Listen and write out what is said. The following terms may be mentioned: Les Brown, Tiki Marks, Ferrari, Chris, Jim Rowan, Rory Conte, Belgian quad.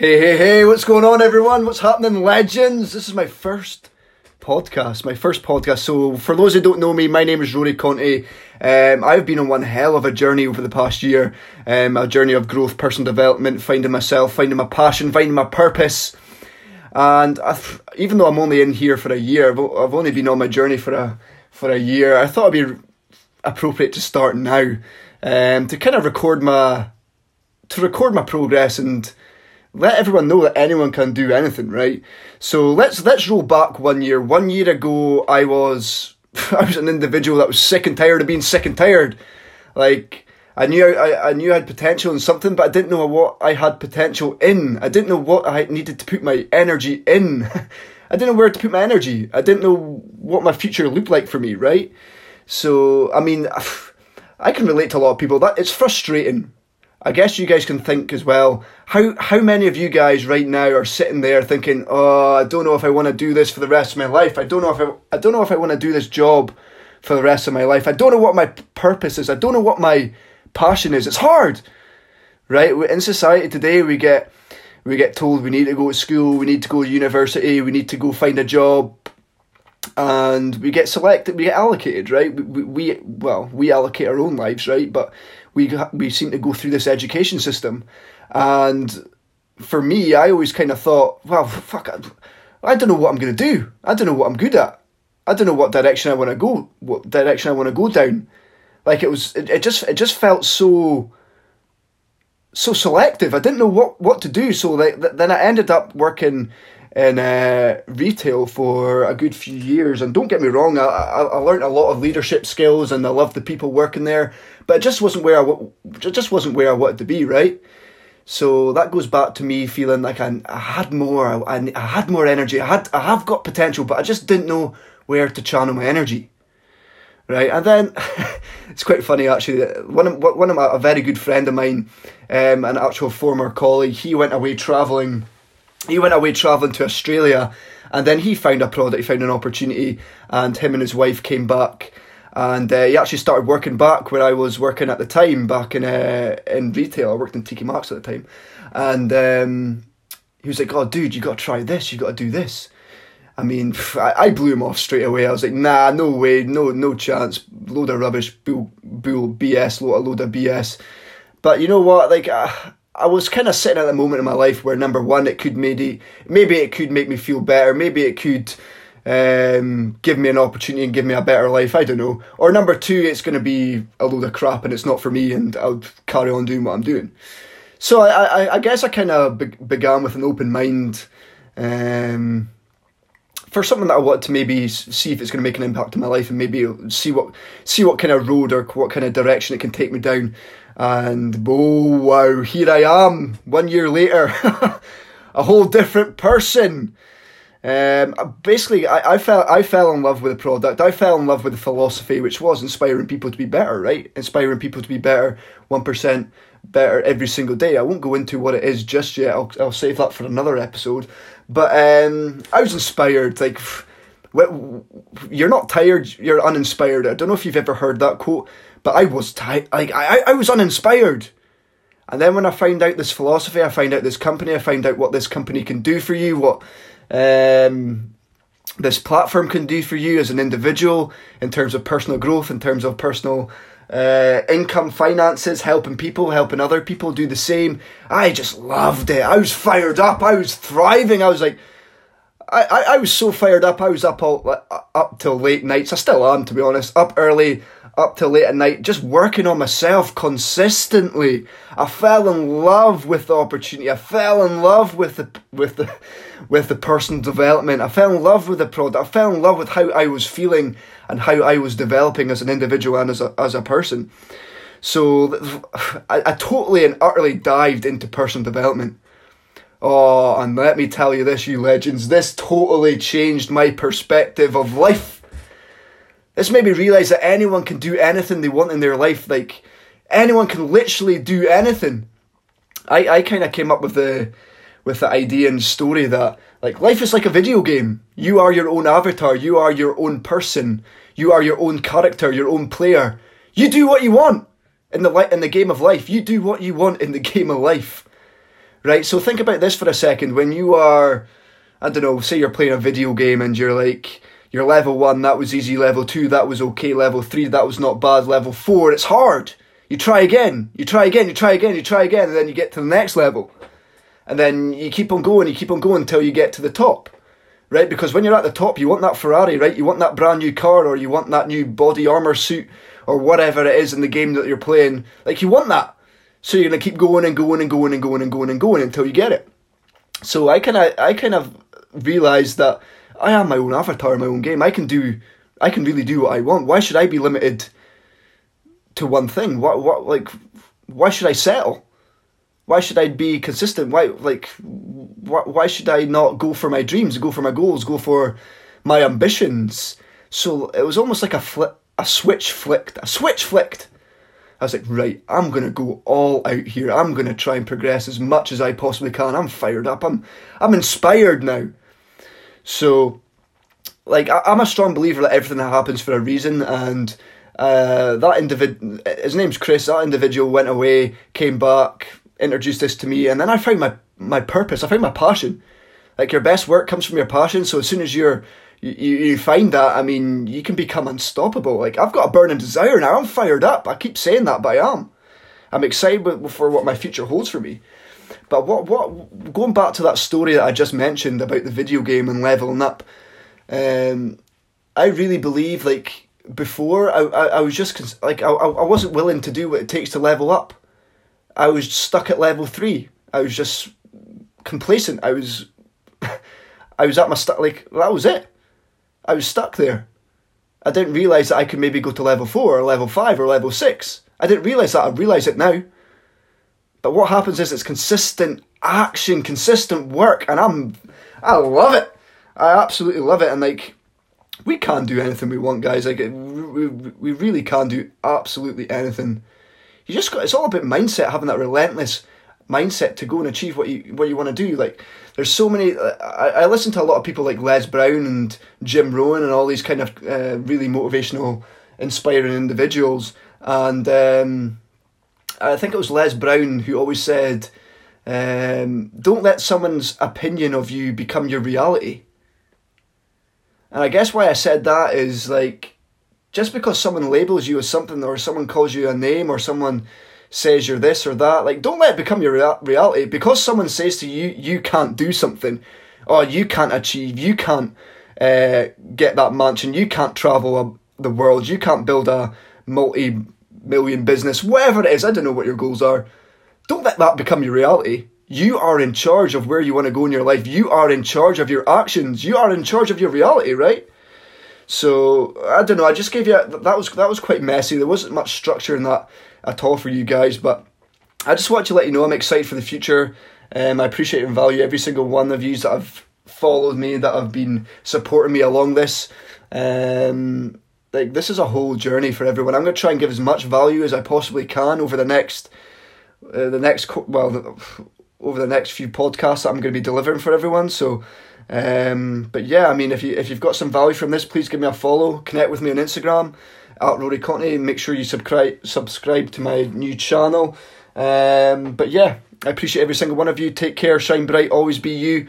Hey, what's going on, everyone? What's happening, legends? This is my first podcast. So for those who don't know me, my name is Rory Conte. I've been on one hell of a journey over the past year, a journey of growth, personal development, finding myself, finding my passion, finding my purpose. And even though I'm only in here for a year, I've only been on my journey for a year, I thought it'd be appropriate to start now, to kind of record my progress and let everyone know that anyone can do anything, right? So let's roll back 1 year. 1 year ago, I was an individual that was sick and tired of being sick and tired. Like, I knew I had potential in something, but I didn't know what I had potential in. I didn't know what I needed to put my energy in. I didn't know where to put my energy. I didn't know what my future looked like for me, right? So, I mean, I can relate to a lot of people. It's frustrating. I guess you guys can think as well, how many of you guys right now are sitting there thinking, oh, I don't know if I want to do this for the rest of my life. I don't know if I want to do this job for the rest of my life. I don't know what my purpose is. I don't know what my passion is. It's hard, right? In society today, we get told we need to go to school, we need to go to university, we need to go find a job, and we get allocated, right? We allocate our own lives, right? But we seem to go through this education system, and for me, I always kind of thought, well, fuck, I don't know what I'm going to do. I don't know what I'm good at. I don't know what direction I want to go down. Like, it just felt so selective. I didn't know what to do. So then I ended up working in retail for a good few years, and don't get me wrong, I learned a lot of leadership skills, and I loved the people working there, but it just wasn't where I wanted to be, right? So that goes back to me feeling like I had more energy. I have got potential, but I just didn't know where to channel my energy, right? And then it's quite funny actually. One of my very good friend of mine, an actual former colleague, he went away travelling to Australia, and then he found a product, he found an opportunity, and him and his wife came back, and he actually started working back where I was working at the time, back in retail. I worked in Tiki Marks at the time, and he was like, oh dude, you got to try this, you got to do this. I mean, I blew him off straight away. I was like, nah, no way, no chance, load of rubbish, bull BS, load of BS. But you know what, like, I was kind of sitting at a moment in my life where, number one, maybe it could make me feel better. Maybe it could give me an opportunity and give me a better life. I don't know. Or number two, it's going to be a load of crap and it's not for me, and I'll carry on doing what I'm doing. So I guess I kind of began with an open mind for something that I wanted to maybe see if it's going to make an impact in my life, and maybe see what kind of road or what kind of direction it can take me down. And oh wow, here I am 1 year later, a whole different person. Basically, I fell in love with the product. I fell in love with the philosophy, which was inspiring people to be better, right? Inspiring people to be better, 1% better every single day. I won't go into what it is just yet. I'll save that for another episode. But I was inspired. Like, you're not tired, you're uninspired. I don't know if you've ever heard that quote. But I was I was uninspired. And then when I find out this philosophy, I find out this company, I find out what this company can do for you, what this platform can do for you as an individual in terms of personal growth, in terms of personal income, finances, helping people, helping other people do the same. I just loved it. I was fired up. I was thriving. I was like, I was so fired up. I was up till late nights. I still am, to be honest, up early, up till late at night, just working on myself consistently. I fell in love with the opportunity. I fell in love with the personal development. I fell in love with the product. I fell in love with how I was feeling and how I was developing as an individual and as a person. So I totally and utterly dived into personal development. Oh, and let me tell you this, you legends, this totally changed my perspective of life. This made me realise that anyone can do anything they want in their life. Like, anyone can literally do anything. I kind of came up with the idea and story that, like, life is like a video game. You are your own avatar. You are your own person. You are your own character, your own player. You do what you want in the game of life. You do what you want in the game of life, right? So think about this for a second. When you are, I don't know, say you're playing a video game and you're like, you're level 1, that was easy, level 2, that was okay, level 3, that was not bad, level 4, it's hard. You try again, you try again, you try again, you try again, and then you get to the next level. And then you keep on going until you get to the top, right? Because when you're at the top, you want that Ferrari, right? You want that brand new car, or you want that new body armor suit, or whatever it is in the game that you're playing. Like, you want that. So you're going to keep going and going and going and going and going and going until you get it. So I kind of realised that I am my own avatar in my own game. I can really do what I want. Why should I be limited to one thing? Why should I settle? Why should I be consistent? Why should I not go for my dreams, go for my goals, go for my ambitions? So it was almost like a switch flicked. I was like, right, I'm going to go all out here. I'm going to try and progress as much as I possibly can. I'm fired up. I'm inspired now. So, like, I'm a strong believer that everything that happens for a reason. And that individual, his name's Chris, that individual went away, came back, introduced this to me. And then I found my purpose. I found my passion. Like, your best work comes from your passion. So as soon as you find that, I mean, you can become unstoppable. Like, I've got a burning desire now. I'm fired up. I keep saying that, but I am. I'm excited for what my future holds for me. But what going back to that story that I just mentioned about the video game and leveling up, I really believe, like, before, I was just, like, I wasn't willing to do what it takes to level up. I was stuck at level 3. I was just complacent. I was at my that was it. I was stuck there. I didn't realise that I could maybe go to level 4 or level 5 or level 6. I didn't realise that. I realise it now. But what happens is it's consistent action, consistent work, and I love it. I absolutely love it. And, like, we can do anything we want, guys. Like, we really can do absolutely anything. You just got. It's all about mindset, having that relentless mindset to go and achieve what you want to do. Like, there's so many. I listen to a lot of people like Les Brown and Jim Rowan and all these kind of really motivational, inspiring individuals. And I think it was Les Brown who always said, "Don't let someone's opinion of you become your reality." And I guess why I said that is, like, just because someone labels you as something, or someone calls you a name, or someone says you're this or that, like, don't let it become your reality. Because someone says to you, you can't do something, or you can't achieve, you can't get that mansion, you can't travel the world, you can't build a multi-million business, whatever it is, I don't know what your goals are. Don't let that become your reality. You are in charge of where you want to go in your life. You are in charge of your actions. You are in charge of your reality, right? So, I don't know, I just gave you, that was quite messy. There wasn't much structure in that at all for you guys, but I just want to let you know I'm excited for the future. I appreciate and value every single one of you that have followed me, that have been supporting me along this. Like, this is a whole journey for everyone. I'm going to try and give as much value as I possibly can over the next few podcasts that I'm going to be delivering for everyone. So, but yeah, I mean, if you've got some value from this, please give me a follow. Connect with me on Instagram at Rory Conte. Make sure you subscribe to my new channel. But yeah, I appreciate every single one of you. Take care, shine bright, always be you.